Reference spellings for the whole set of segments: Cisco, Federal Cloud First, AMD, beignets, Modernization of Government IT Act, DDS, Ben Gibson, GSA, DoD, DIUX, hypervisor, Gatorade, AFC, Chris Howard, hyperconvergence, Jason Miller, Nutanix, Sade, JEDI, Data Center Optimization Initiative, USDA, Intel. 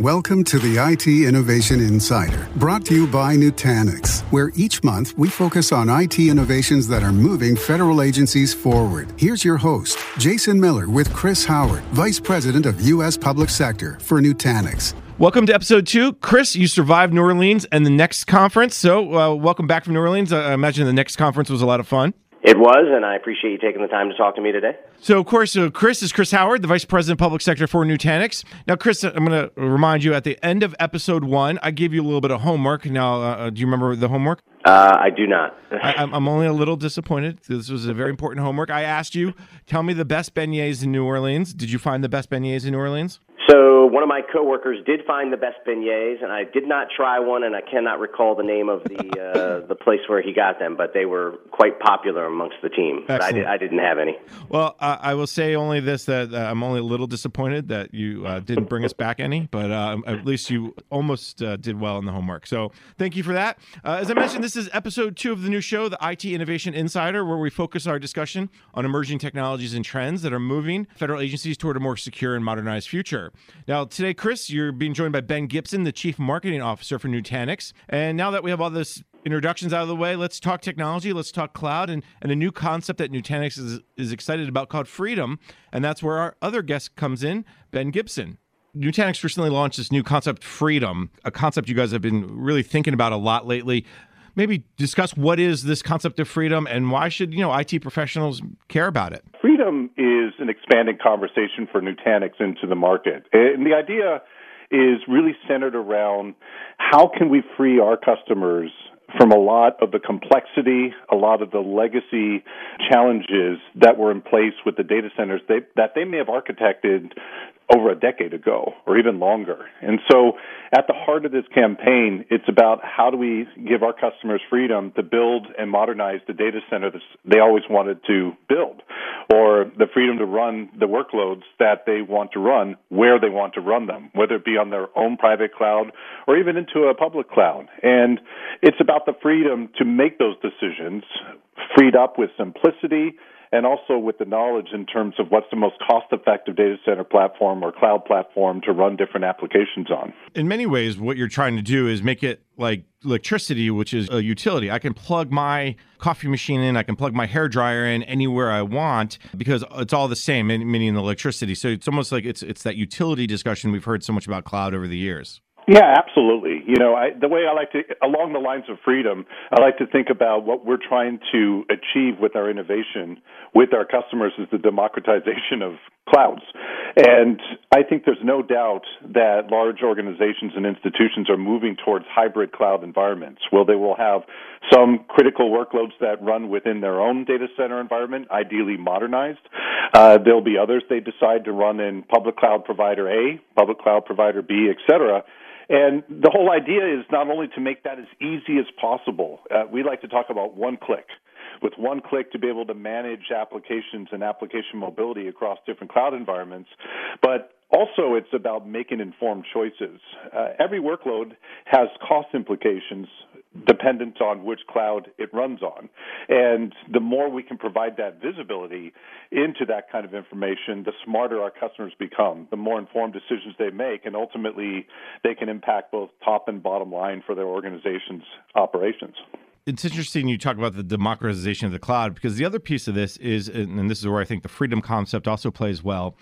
Welcome to the IT Innovation Insider, brought to you by Nutanix, where each month we focus on IT innovations that are moving federal agencies forward. Here's your host, Jason Miller, with Chris Howard, Vice President of U.S. Public Sector for Nutanix. Welcome to episode 2. Chris, you survived New Orleans and the next conference, so welcome back from New Orleans. I imagine the next conference was a lot of fun. It was, and I appreciate you taking the time to talk to me today. So, of course, Chris is Chris Howard, the Vice President of Public Sector for Nutanix. Now, Chris, I'm going to remind you, at the end of episode 1, I gave you a little bit of homework. Now, do you remember the homework? I do not. I'm only a little disappointed. This was a very important homework. I asked you, tell me the best beignets in New Orleans. Did you find the best beignets in New Orleans? So one of my coworkers did find the best beignets, and I did not try one, and I cannot recall the name of the place where he got them, but they were quite popular amongst the team. But I didn't have any. Well, I will say only this, that I'm only a little disappointed that you didn't bring us back any, but at least you almost did well in the homework. So thank you for that. As I mentioned, this is episode 2 of the new show, the IT Innovation Insider, where we focus our discussion on emerging technologies and trends that are moving federal agencies toward a more secure and modernized future. Now, today, Chris, you're being joined by Ben Gibson, the Chief Marketing Officer for Nutanix. And now that we have all those introductions out of the way, let's talk technology, let's talk cloud, and a new concept that Nutanix is excited about called Freedom. And that's where our other guest comes in, Ben Gibson. Nutanix recently launched this new concept, Freedom, a concept you guys have been really thinking about a lot lately. Maybe discuss what is this concept of freedom and why should, IT professionals care about it? Freedom is an expanding conversation for Nutanix into the market. And the idea is really centered around how can we free our customers from a lot of the complexity, a lot of the legacy challenges that were in place with the data centers that they may have architected over a decade ago or even longer. And so at the heart of this campaign, it's about how do we give our customers freedom to build and modernize the data center that they always wanted to build, or the freedom to run the workloads that they want to run where they want to run them, whether it be on their own private cloud or even into a public cloud. And it's about the freedom to make those decisions, freed up with simplicity, and also with the knowledge in terms of what's the most cost-effective data center platform or cloud platform to run different applications on. In many ways, what you're trying to do is make it like electricity, which is a utility. I can plug my coffee machine in, I can plug my hairdryer in anywhere I want because it's all the same, meaning electricity. So it's almost like it's that utility discussion we've heard so much about cloud over the years. Yeah, absolutely. The way I like to, along the lines of freedom, I like to think about what we're trying to achieve with our innovation, with our customers, is the democratization of clouds. And I think there's no doubt that large organizations and institutions are moving towards hybrid cloud environments, where they will have some critical workloads that run within their own data center environment, ideally modernized. There'll be others they decide to run in public cloud provider A, public cloud provider B, et cetera. And the whole idea is not only to make that as easy as possible. We like to talk about one click. With one click to be able to manage applications and application mobility across different cloud environments, but also it's about making informed choices. Every workload has cost implications dependent on which cloud it runs on. And the more we can provide that visibility into that kind of information, the smarter our customers become, the more informed decisions they make, and ultimately they can impact both top and bottom line for their organization's operations. It's interesting you talk about the democratization of the cloud, because the other piece of this is, and this is where I think the freedom concept also plays well,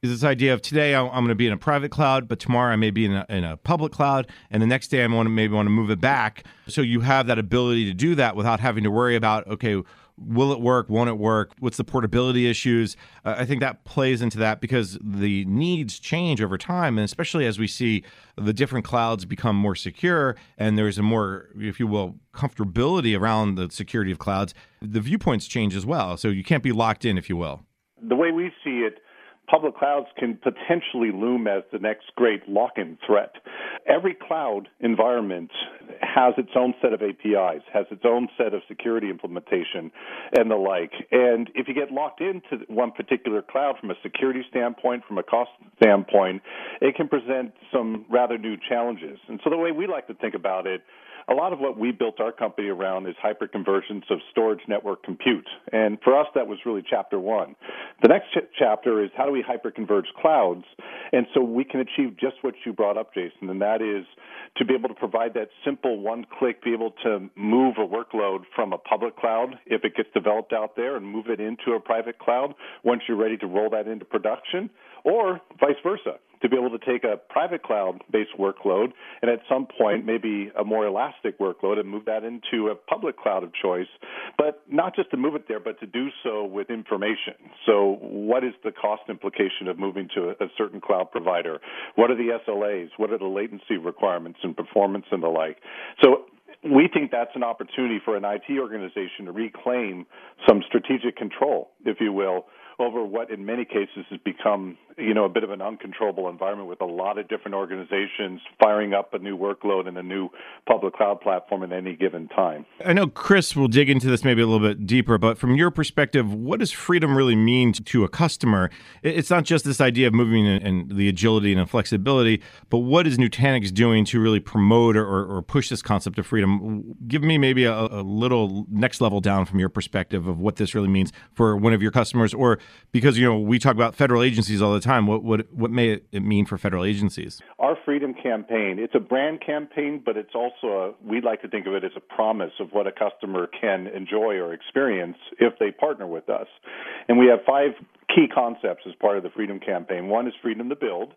is this idea of today I'm going to be in a private cloud, but tomorrow I may be in a public cloud, and the next day I want to move it back. So you have that ability to do that without having to worry about, okay, will it work? Won't it work? What's the portability issues? I think that plays into that because the needs change over time, and especially as we see the different clouds become more secure and there's a more, if you will, comfortability around the security of clouds, the viewpoints change as well. So you can't be locked in, if you will. The way we see it, public clouds can potentially loom as the next great lock-in threat. Every cloud environment has its own set of APIs, has its own set of security implementation and the like. And if you get locked into one particular cloud from a security standpoint, from a cost standpoint, it can present some rather new challenges. And so the way we like to think about it a lot of what we built our company around is hyperconvergence of storage, network, compute. And for us, that was really chapter one. The next chapter is how do we hyperconverge clouds? And so we can achieve just what you brought up, Jason, and that is to be able to provide that simple one-click, be able to move a workload from a public cloud, if it gets developed out there, and move it into a private cloud once you're ready to roll that into production, or vice versa, to be able to take a private cloud-based workload and at some point maybe a more elastic workload and move that into a public cloud of choice, but not just to move it there, but to do so with information. So what is the cost implication of moving to a certain cloud provider? What are the SLAs? What are the latency requirements and performance and the like? So we think that's an opportunity for an IT organization to reclaim some strategic control, if you will, over what in many cases has become, a bit of an uncontrollable environment with a lot of different organizations firing up a new workload and a new public cloud platform at any given time. I know Chris will dig into this maybe a little bit deeper, but from your perspective, what does freedom really mean to a customer? It's not just this idea of moving and the agility and the flexibility, but what is Nutanix doing to really promote or push this concept of freedom? Give me maybe a little next level down from your perspective of what this really means for one of your customers, or because, we talk about federal agencies all the time. What may it mean for federal agencies? Our Freedom Campaign, it's a brand campaign, but it's also, we like to think of it as a promise of what a customer can enjoy or experience if they partner with us. And we have five key concepts as part of the Freedom Campaign. One is freedom to build.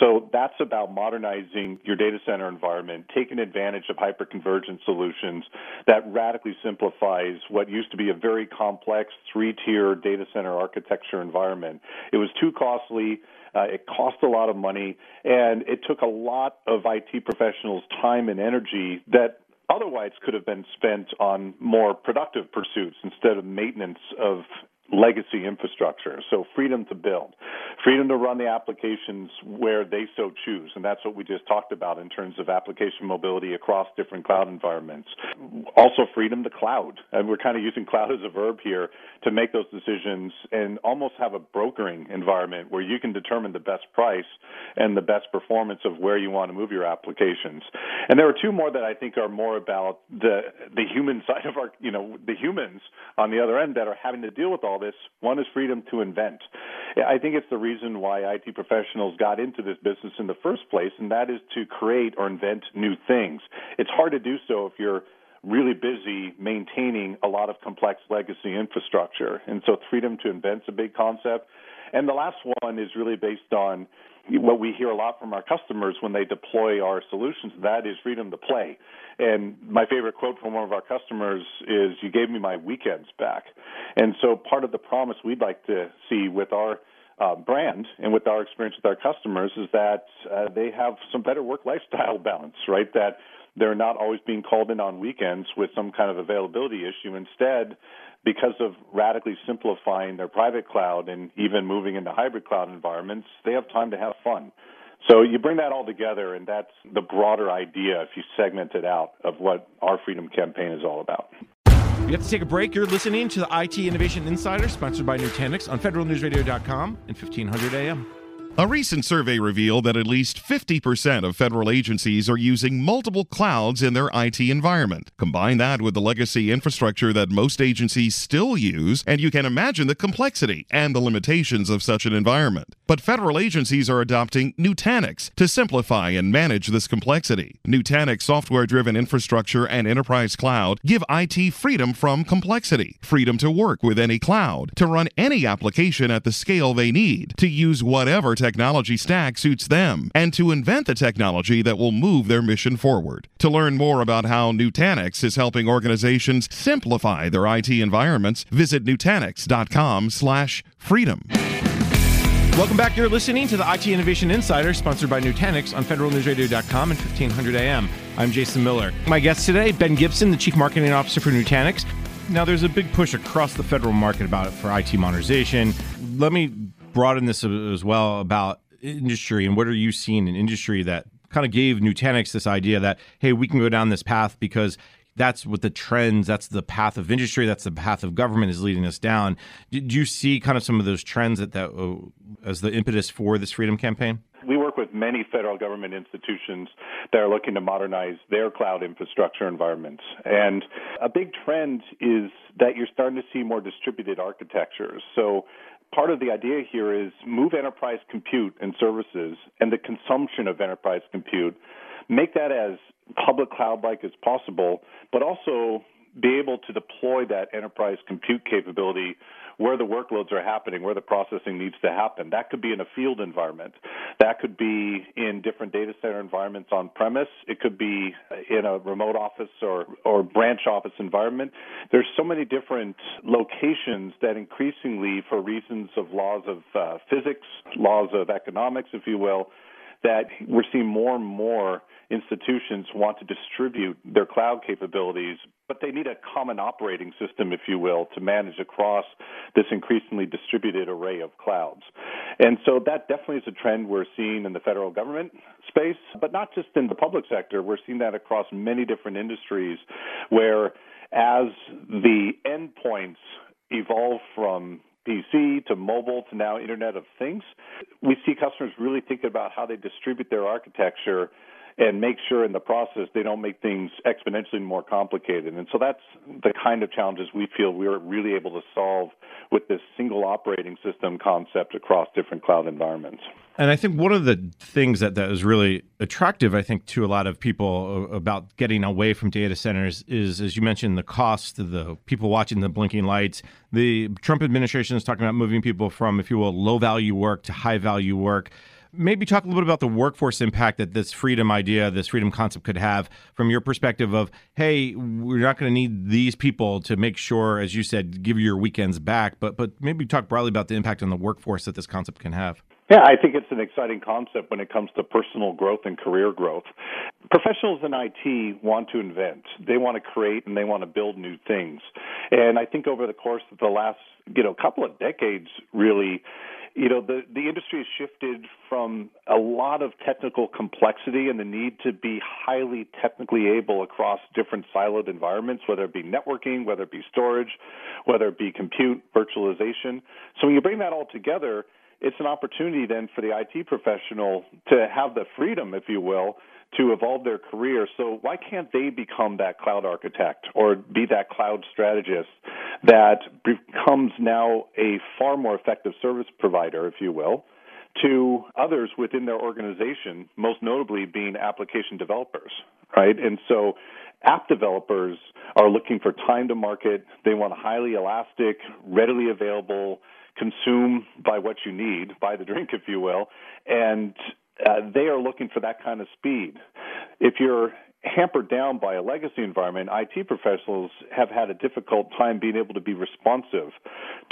So that's about modernizing your data center environment, taking advantage of hyperconvergent solutions that radically simplifies what used to be a very complex three-tier data center architecture environment. It was too costly. It cost a lot of money, and it took a lot of IT professionals' time and energy that otherwise could have been spent on more productive pursuits instead of maintenance of legacy infrastructure. So freedom to build, freedom to run the applications where they so choose. And that's what we just talked about in terms of application mobility across different cloud environments. Also freedom to cloud. And we're kind of using cloud as a verb here to make those decisions and almost have a brokering environment where you can determine the best price and the best performance of where you want to move your applications. And there are two more that I think are more about the human side of our, the humans on the other end that are having to deal with all this. One is freedom to invent. I think it's the reason why IT professionals got into this business in the first place, and that is to create or invent new things. It's hard to do so if you're really busy maintaining a lot of complex legacy infrastructure. And so freedom to invent is a big concept. And the last one is really based on what we hear a lot from our customers when they deploy our solutions, that is freedom to play. And my favorite quote from one of our customers is, "You gave me my weekends back." And so part of the promise we'd like to see with our brand and with our experience with our customers is that they have some better work-lifestyle balance, right? That they're not always being called in on weekends with some kind of availability issue. Instead, because of radically simplifying their private cloud and even moving into hybrid cloud environments, they have time to have fun. So you bring that all together, and that's the broader idea, if you segment it out, of what our Freedom Campaign is all about. We have to take a break. You're listening to the IT Innovation Insider, sponsored by Nutanix, on federalnewsradio.com and 1500 AM. A recent survey revealed that at least 50% of federal agencies are using multiple clouds in their IT environment. Combine that with the legacy infrastructure that most agencies still use, and you can imagine the complexity and the limitations of such an environment. But federal agencies are adopting Nutanix to simplify and manage this complexity. Nutanix software-driven infrastructure and enterprise cloud give IT freedom from complexity, freedom to work with any cloud, to run any application at the scale they need, to use whatever technology stack suits them, and to invent the technology that will move their mission forward. To learn more about how Nutanix is helping organizations simplify their IT environments, visit Nutanix.com/freedom. Welcome back. You're listening to the IT Innovation Insider, sponsored by Nutanix, on federalnewsradio.com and 1500 AM. I'm Jason Miller. My guest today, Ben Gibson, the Chief Marketing Officer for Nutanix. Now, there's a big push across the federal market about it for IT modernization. Let me broaden this as well about industry, and what are you seeing in industry that kind of gave Nutanix this idea that, hey, we can go down this path because that's what the trends, that's the path of industry, that's the path of government is leading us down. Did you see kind of some of those trends that as the impetus for this Freedom Campaign? We work work with many federal government institutions that are looking to modernize their cloud infrastructure environments. And a big trend is that you're starting to see more distributed architectures. So part of the idea here is move enterprise compute and services and the consumption of enterprise compute, make that as public cloud-like as possible, but also be able to deploy that enterprise compute capability where the workloads are happening, where the processing needs to happen. That could be in a field environment. That could be in different data center environments on premise. It could be in a remote office or branch office environment. There's so many different locations that increasingly, for reasons of laws of physics, laws of economics, if you will, that we're seeing more and more institutions want to distribute their cloud capabilities, but they need a common operating system, if you will, to manage across this increasingly distributed array of clouds. And so that definitely is a trend we're seeing in the federal government space, but not just in the public sector. We're seeing that across many different industries where as the endpoints evolve from PC to mobile to now Internet of Things, we see customers really thinking about how they distribute their architecture and make sure in the process they don't make things exponentially more complicated. And so that's the kind of challenges we feel we're really able to solve with this single operating system concept across different cloud environments. And I think one of the things that is really attractive, I think, to a lot of people about getting away from data centers is, as you mentioned, the cost, the people watching the blinking lights. The Trump administration is talking about moving people from, if you will, low-value work to high-value work. Maybe talk a little bit about the workforce impact that this freedom idea, this freedom concept could have from your perspective of, hey, we're not going to need these people to make sure, as you said, give your weekends back, but maybe talk broadly about the impact on the workforce that this concept can have. Yeah, I think it's an exciting concept when it comes to personal growth and career growth. Professionals in IT want to invent. They want to create and they want to build new things. And I think over the course of the last, couple of decades, really, the industry has shifted from a lot of technical complexity and the need to be highly technically able across different siloed environments, whether it be networking, whether it be storage, whether it be compute, virtualization. So when you bring that all together, it's an opportunity then for the IT professional to have the freedom, if you will, to evolve their career. So why can't they become that cloud architect or be that cloud strategist that becomes now a far more effective service provider, if you will, to others within their organization, most notably being application developers, right? And so app developers are looking for time to market. They want highly elastic, readily available, consume by what you need, by the drink, if you will, and they are looking for that kind of speed. If you're hampered down by a legacy environment, IT professionals have had a difficult time being able to be responsive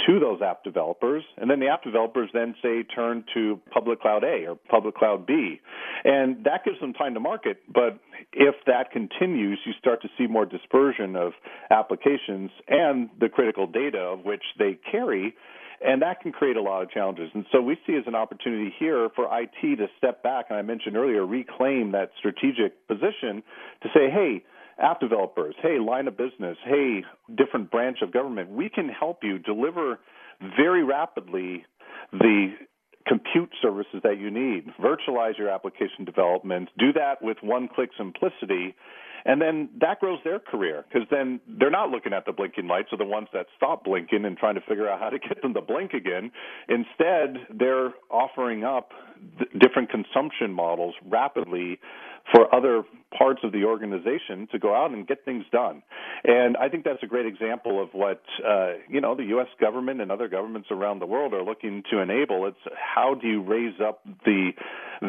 to those app developers. And then the app developers then, say, turn to public cloud A or public cloud B. And that gives them time to market. But if that continues, you start to see more dispersion of applications and the critical data of which they carry. And that can create a lot of challenges. And so we see as an opportunity here for IT to step back, and I mentioned earlier, reclaim that strategic position to say, hey, app developers, hey, line of business, hey, different branch of government, we can help you deliver very rapidly the compute services that you need, virtualize your application development, do that with one-click simplicity, and then that grows their career because then they're not looking at the blinking lights or the ones that stop blinking and trying to figure out how to get them to blink again. Instead, they're offering up different consumption models rapidly for other parts of the organization to go out and get things done. And I think that's a great example of what, the U.S. government and other governments around the world are looking to enable. It's how do you raise up the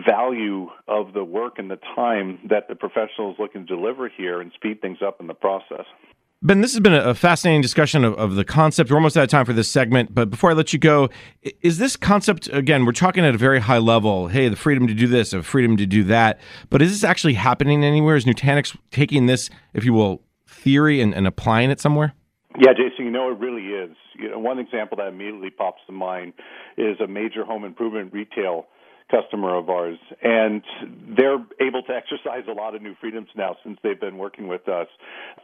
value of the work and the time that the professional is looking to deliver here and speed things up in the process. Ben, this has been a fascinating discussion of the concept. We're almost out of time for this segment, but before I let you go, is this concept, again, we're talking at a very high level, hey, the freedom to do this, the freedom to do that, but is this actually happening anywhere? Is Nutanix taking this, if you will, theory and applying it somewhere? Yeah, Jason, it really is. One example that immediately pops to mind is a major home improvement retail customer of ours, and they're able to exercise a lot of new freedoms now since they've been working with us.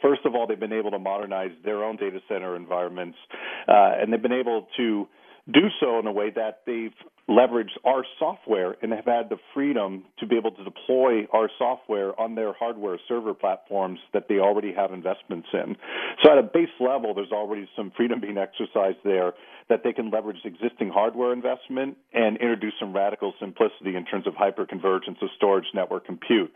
First of all, they've been able to modernize their own data center environments, and they've been able to do so in a way that they've leveraged our software and have had the freedom to be able to deploy our software on their hardware server platforms that they already have investments in. So at a base level, there's already some freedom being exercised there that they can leverage existing hardware investment and introduce some radical simplicity in terms of hyperconvergence of storage, network, compute.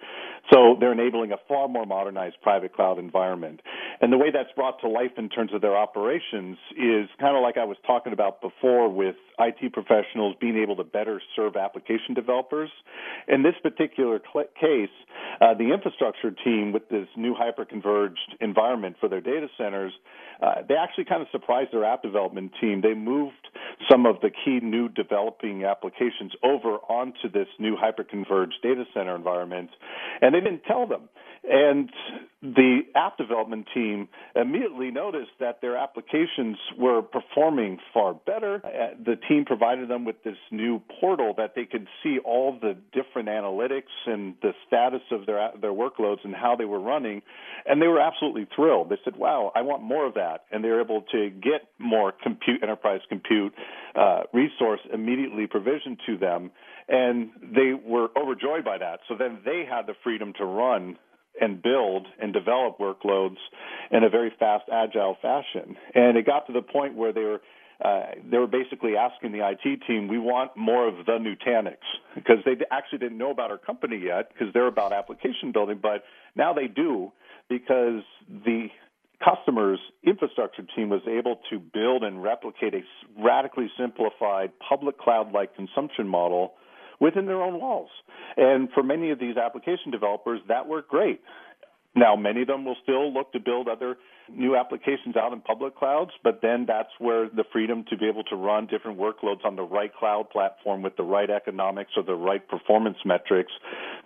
So they're enabling a far more modernized private cloud environment. And the way that's brought to life in terms of their operations is kind of like I was talking about before with IT professionals being able to better serve application developers. In this particular case, the infrastructure team with this new hyper-converged environment for their data centers, they actually kind of surprised their app development team. They moved some of the key new developing applications over onto this new hyper-converged data center environment, and they didn't tell them. And the app development team immediately noticed that their applications were performing far better. The team provided them with this new portal that they could see all the different analytics and the status of their workloads and how they were running, and they were absolutely thrilled. They said, wow, I want more of that, and they were able to get more compute, enterprise compute resource immediately provisioned to them, and they were overjoyed by that. So then they had the freedom to run and build and develop workloads in a very fast, agile fashion. And it got to the point where they were basically asking the IT team, we want more of the Nutanix, because they actually didn't know about our company yet, because they're about application building, but now they do, because the customer's infrastructure team was able to build and replicate a radically simplified public cloud-like consumption model within their own walls. And for many of these application developers, that worked great. Now, many of them will still look to build other new applications out in public clouds, but then that's where the freedom to be able to run different workloads on the right cloud platform with the right economics or the right performance metrics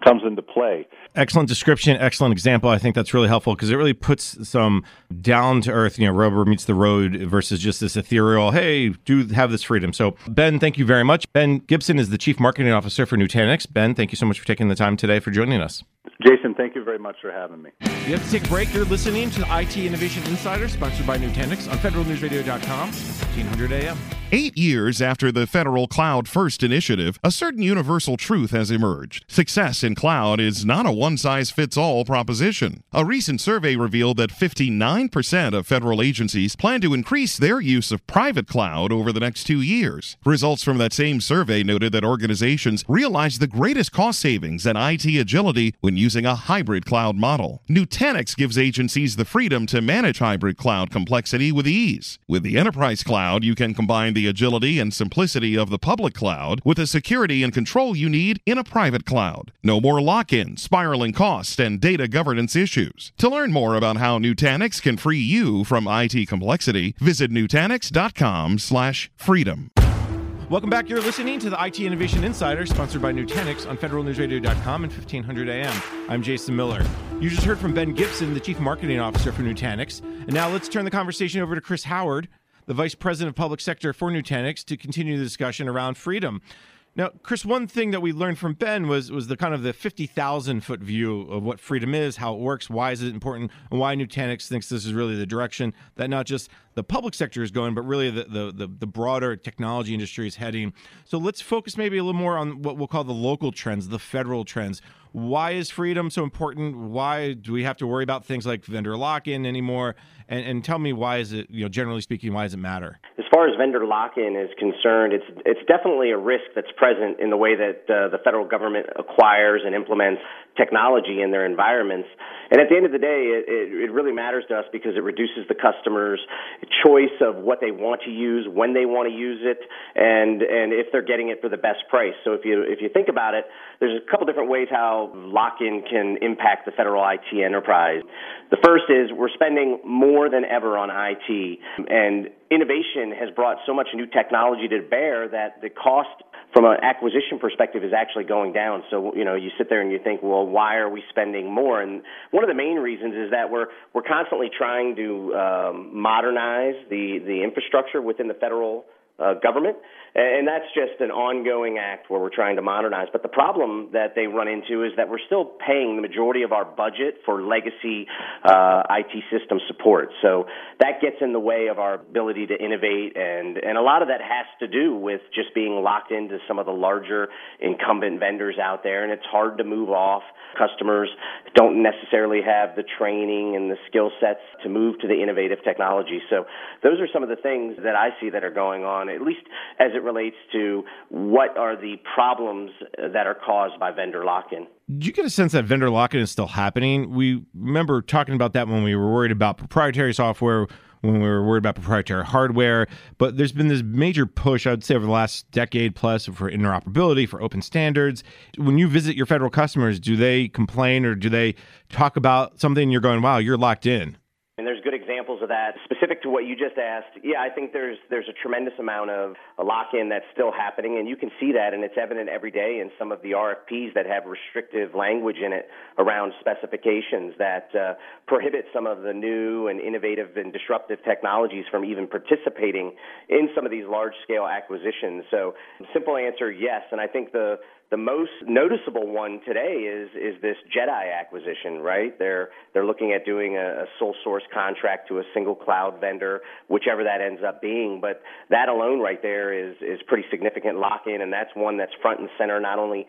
comes into play. Excellent description, excellent example. I think that's really helpful because it really puts some down-to-earth, rubber meets the road versus just this ethereal, hey, do have this freedom. So, Ben, thank you very much. Ben Gibson is the Chief Marketing Officer for Nutanix. Ben, thank you so much for taking the time today for joining us. Jason, thank you very much for having me. You have to take a break. You're listening to the IT Innovation Insider, sponsored by Nutanix on federalnewsradio.com, 1500 AM. 8 years after the Federal Cloud First initiative, a certain universal truth has emerged. Success in cloud is not a one-size-fits-all proposition. A recent survey revealed that 59% of federal agencies plan to increase their use of private cloud over the next 2 years. Results from that same survey noted that organizations realized the greatest cost savings and IT agility when using a hybrid cloud model. Nutanix gives agencies the freedom to manage hybrid cloud complexity with ease. With the enterprise cloud, you can combine the agility and simplicity of the public cloud with the security and control you need in a private cloud. No more lock-in, spiraling costs, and data governance issues. To learn more about how Nutanix can free you from IT complexity, visit Nutanix.com/freedom. Welcome back. You're listening to the IT Innovation Insider, sponsored by Nutanix on federalnewsradio.com and 1500 AM. I'm Jason Miller. You just heard from Ben Gibson, the Chief Marketing Officer for Nutanix. And now let's turn the conversation over to Chris Howard, the Vice President of Public Sector for Nutanix, to continue the discussion around freedom. Now, Chris, one thing that we learned from Ben was the kind of the 50,000-foot view of what freedom is, how it works, why is it important, and why Nutanix thinks this is really the direction that not just the public sector is going, but really the broader technology industry is heading. So let's focus maybe a little more on what we'll call the local trends, the federal trends. Why is freedom so important? Why do we have to worry about things like vendor lock-in anymore? And tell me, why is it, generally speaking, why does it matter? As far as vendor lock-in is concerned, it's definitely a risk that's present in the way that the federal government acquires and implements technology in their environments. And at the end of the day, it really matters to us because it reduces the customer's choice of what they want to use, when they want to use it, and if they're getting it for the best price. So if you think about it, there's a couple different ways how lock-in can impact the federal IT enterprise. The first is we're spending more than ever on IT, and innovation has brought so much new technology to bear that the cost from an acquisition perspective is actually going down. So, you sit there and you think, well, why are we spending more? And one of the main reasons is that we're constantly trying to modernize the infrastructure within the federal government. And that's just an ongoing act where we're trying to modernize. But the problem that they run into is that we're still paying the majority of our budget for legacy IT system support. So that gets in the way of our ability to innovate. And a lot of that has to do with just being locked into some of the larger incumbent vendors out there. And it's hard to move off. Customers don't necessarily have the training and the skill sets to move to the innovative technology. So those are some of the things that I see that are going on, at least as it relates to what are the problems that are caused by vendor lock-in. Do you get a sense that vendor lock-in is still happening? We remember talking about that when we were worried about proprietary software, when we were worried about proprietary hardware, but there's been this major push, I would say, over the last decade plus for interoperability, for open standards. When you visit your federal customers, do they complain or do they talk about something and you're going, wow, you're locked in? And there's good examples of that. Specific to what you just asked, yeah, I think there's a tremendous amount of a lock-in that's still happening, and you can see that, and it's evident every day in some of the RFPs that have restrictive language in it around specifications that prohibit some of the new and innovative and disruptive technologies from even participating in some of these large-scale acquisitions. So simple answer, yes, and I think the most noticeable one today is this JEDI acquisition, right? They're looking at doing a sole source contract to a single cloud vendor, whichever that ends up being. But that alone right there is pretty significant lock-in, and that's one that's front and center, not only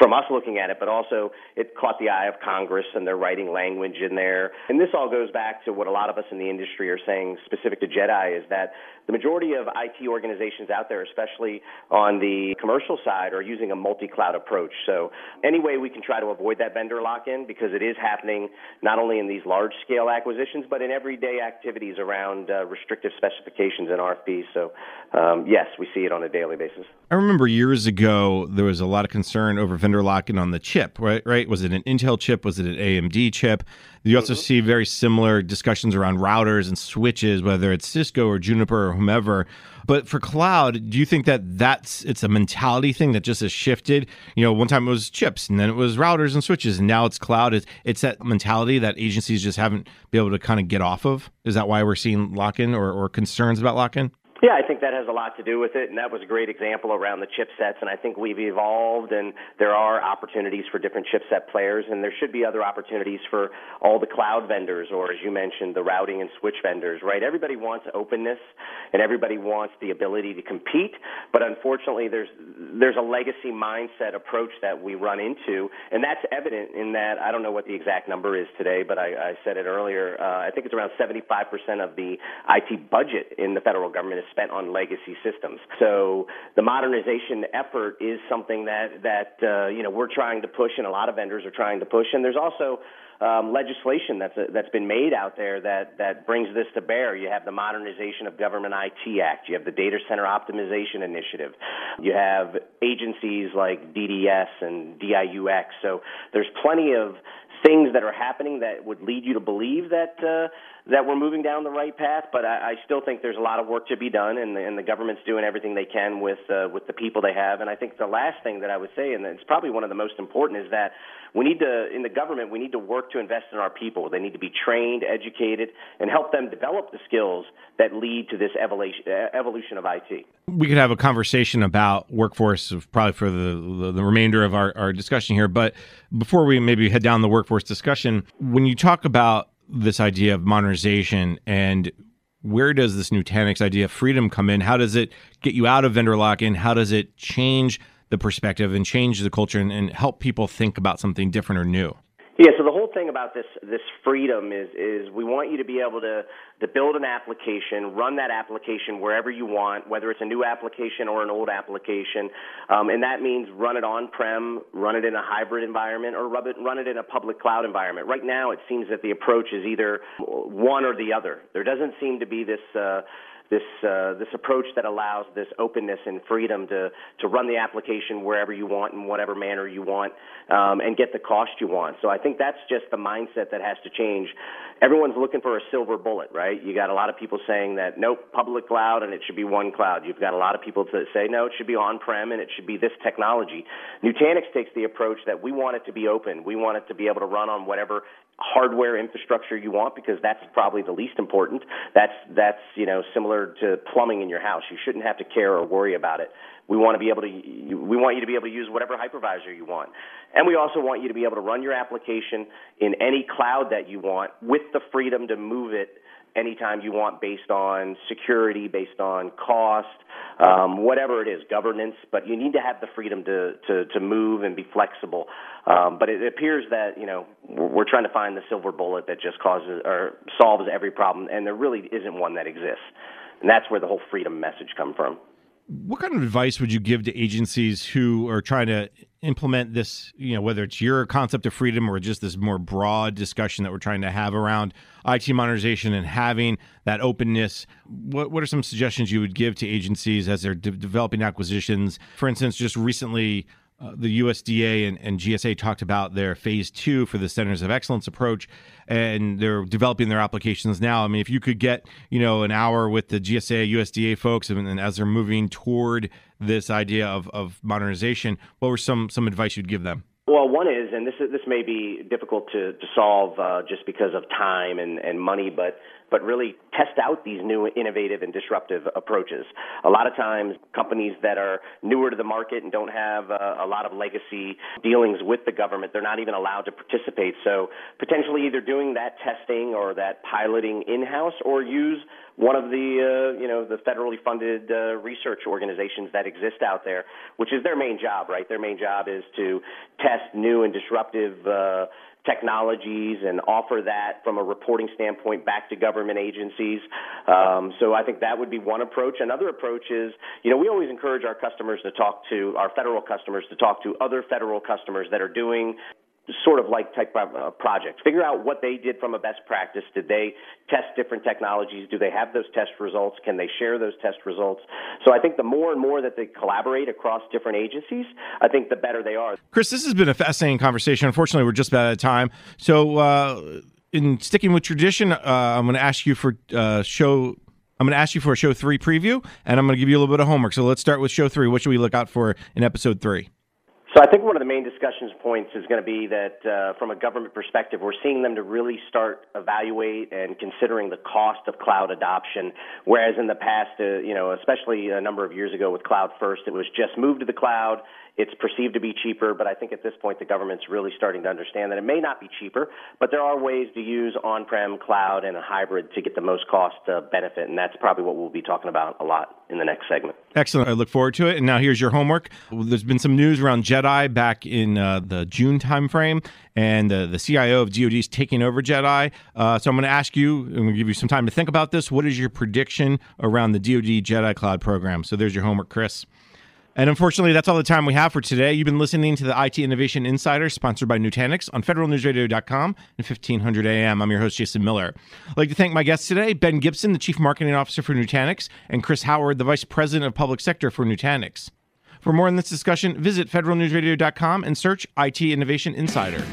from us looking at it, but also it caught the eye of Congress, and they're writing language in there. And this all goes back to what a lot of us in the industry are saying specific to JEDI is that the majority of IT organizations out there, especially on the commercial side, are using a multi-cloud approach. So any way we can try to avoid that vendor lock-in, because it is happening not only in these large-scale acquisitions, but in everyday activities around restrictive specifications and RFPs. So yes, we see it on a daily basis. I remember years ago, there was a lot of concern over vendor lock-in on the chip, right? Was it an Intel chip? Was it an AMD chip? You also see very similar discussions around routers and switches, whether it's Cisco or Juniper or whomever. But for cloud, do you think that's a mentality thing that just has shifted? You know, one time it was chips, and then it was routers and switches, and now it's cloud. It's that mentality that agencies just haven't been able to kind of get off of? Is that why we're seeing lock-in or concerns about lock-in? Yeah, I think that has a lot to do with it, and that was a great example around the chipsets, and I think we've evolved, and there are opportunities for different chipset players, and there should be other opportunities for all the cloud vendors, or as you mentioned, the routing and switch vendors, right? Everybody wants openness, and everybody wants the ability to compete, but unfortunately, there's a legacy mindset approach that we run into, and that's evident in that, I don't know what the exact number is today, but I said it earlier, I think it's around 75% of the IT budget in the federal government is spent on legacy systems. So the modernization effort is something that we're trying to push, and a lot of vendors are trying to push. And there's also legislation that's been made out there that brings this to bear. You have the Modernization of Government IT Act. You have the Data Center Optimization Initiative. You have agencies like DDS and DIUX. So there's plenty of things that are happening that would lead you to believe that we're moving down the right path, but I still think there's a lot of work to be done, and the government's doing everything they can with the people they have. And I think the last thing that I would say, and it's probably one of the most important, is that we need to, in the government, we need to work to invest in our people. They need to be trained, educated, and help them develop the skills that lead to this evolution of IT. We could have a conversation about workforce probably for the remainder of our discussion here, but before we maybe head down the workforce discussion, when you talk about this idea of modernization and where does this Nutanix idea of freedom come in? How does it get you out of vendor lock-in? How does it change the perspective and change the culture and help people think about something different or new? Yeah, so the whole thing about this freedom is we want you to be able to build an application, run that application wherever you want, whether it's a new application or an old application, and that means run it on-prem, run it in a hybrid environment, or run it in a public cloud environment. Right now, it seems that the approach is either one or the other. There doesn't seem to be this approach that allows this openness and freedom to run the application wherever you want in whatever manner you want and get the cost you want. So I think that's just the mindset that has to change. Everyone's looking for a silver bullet, right? You got a lot of people saying that, nope, public cloud and it should be one cloud. You've got a lot of people that say, no, it should be on-prem and it should be this technology. Nutanix takes the approach that we want it to be open. We want it to be able to run on whatever hardware infrastructure you want because that's probably the least important. That's similar similar to plumbing in your house. You shouldn't have to care or worry about it. We want you to be able to use whatever hypervisor you want. And we also want you to be able to run your application in any cloud that you want with the freedom to move it anytime you want based on security, based on cost, whatever it is, governance. But you need to have the freedom to move and be flexible. But it appears that, you know, we're trying to find the silver bullet that just causes or solves every problem, and there really isn't one that exists. And that's where the whole freedom message comes from. What kind of advice would you give to agencies who are trying to implement this, you know, whether it's your concept of freedom or just this more broad discussion that we're trying to have around IT modernization and having that openness? What are some suggestions you would give to agencies as they're developing acquisitions? For instance, just recently, the USDA and GSA talked about their phase 2 for the Centers of Excellence approach, and they're developing their applications now. I mean, if you could get, you know, an hour with the GSA, USDA folks, and as they're moving toward this idea of modernization, what were some advice you'd give them? Well, one is, and this may be difficult to solve just because of time and money, but really test out these new innovative and disruptive approaches. A lot of times companies that are newer to the market and don't have a lot of legacy dealings with the government, they're not even allowed to participate. So potentially either doing that testing or that piloting in-house, or use one of the, the federally funded research organizations that exist out there, which is their main job, right? Their main job is to test new and disruptive technologies and offer that from a reporting standpoint back to government agencies. So I think that would be one approach. Another approach is, we always encourage our customers to talk to, our federal customers to talk to other federal customers that are doing sort of like type of projects. Figure out what they did from a best practice. Did they test different technologies? Do they have those test results? Can they share those test results? So I think the more and more that they collaborate across different agencies, I think the better they are. Chris, this has been a fascinating conversation. Unfortunately, we're just about out of time. So in sticking with tradition, I'm going to ask you for a show 3 preview, and I'm going to give you a little bit of homework. So let's start with show 3. What should we look out for in episode 3? So I think one of the main discussion points is going to be that from a government perspective, we're seeing them to really start evaluate and considering the cost of cloud adoption, whereas in the past, especially a number of years ago with Cloud First, it was just move to the cloud. It's perceived to be cheaper, but I think at this point the government's really starting to understand that it may not be cheaper, but there are ways to use on-prem, cloud, and a hybrid to get the most cost benefit, and that's probably what we'll be talking about a lot in the next segment. Excellent. I look forward to it. And now here's your homework. Well, there's been some news around JEDI back in the June timeframe, and the CIO of DoD is taking over JEDI. So I'm going to ask you, I'm going to give you some time to think about this. What is your prediction around the DoD JEDI Cloud program? So there's your homework, Chris. And unfortunately, that's all the time we have for today. You've been listening to the IT Innovation Insider, sponsored by Nutanix, on federalnewsradio.com and 1500 AM. I'm your host, Jason Miller. I'd like to thank my guests today, Ben Gibson, the Chief Marketing Officer for Nutanix, and Chris Howard, the Vice President of Public Sector for Nutanix. For more on this discussion, visit federalnewsradio.com and search IT Innovation Insider.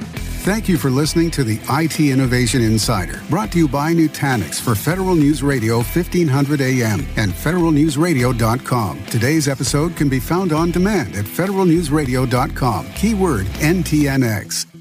Thank you for listening to the IT Innovation Insider, brought to you by Nutanix for Federal News Radio 1500 AM and federalnewsradio.com. Today's episode can be found on demand at federalnewsradio.com, keyword NTNX.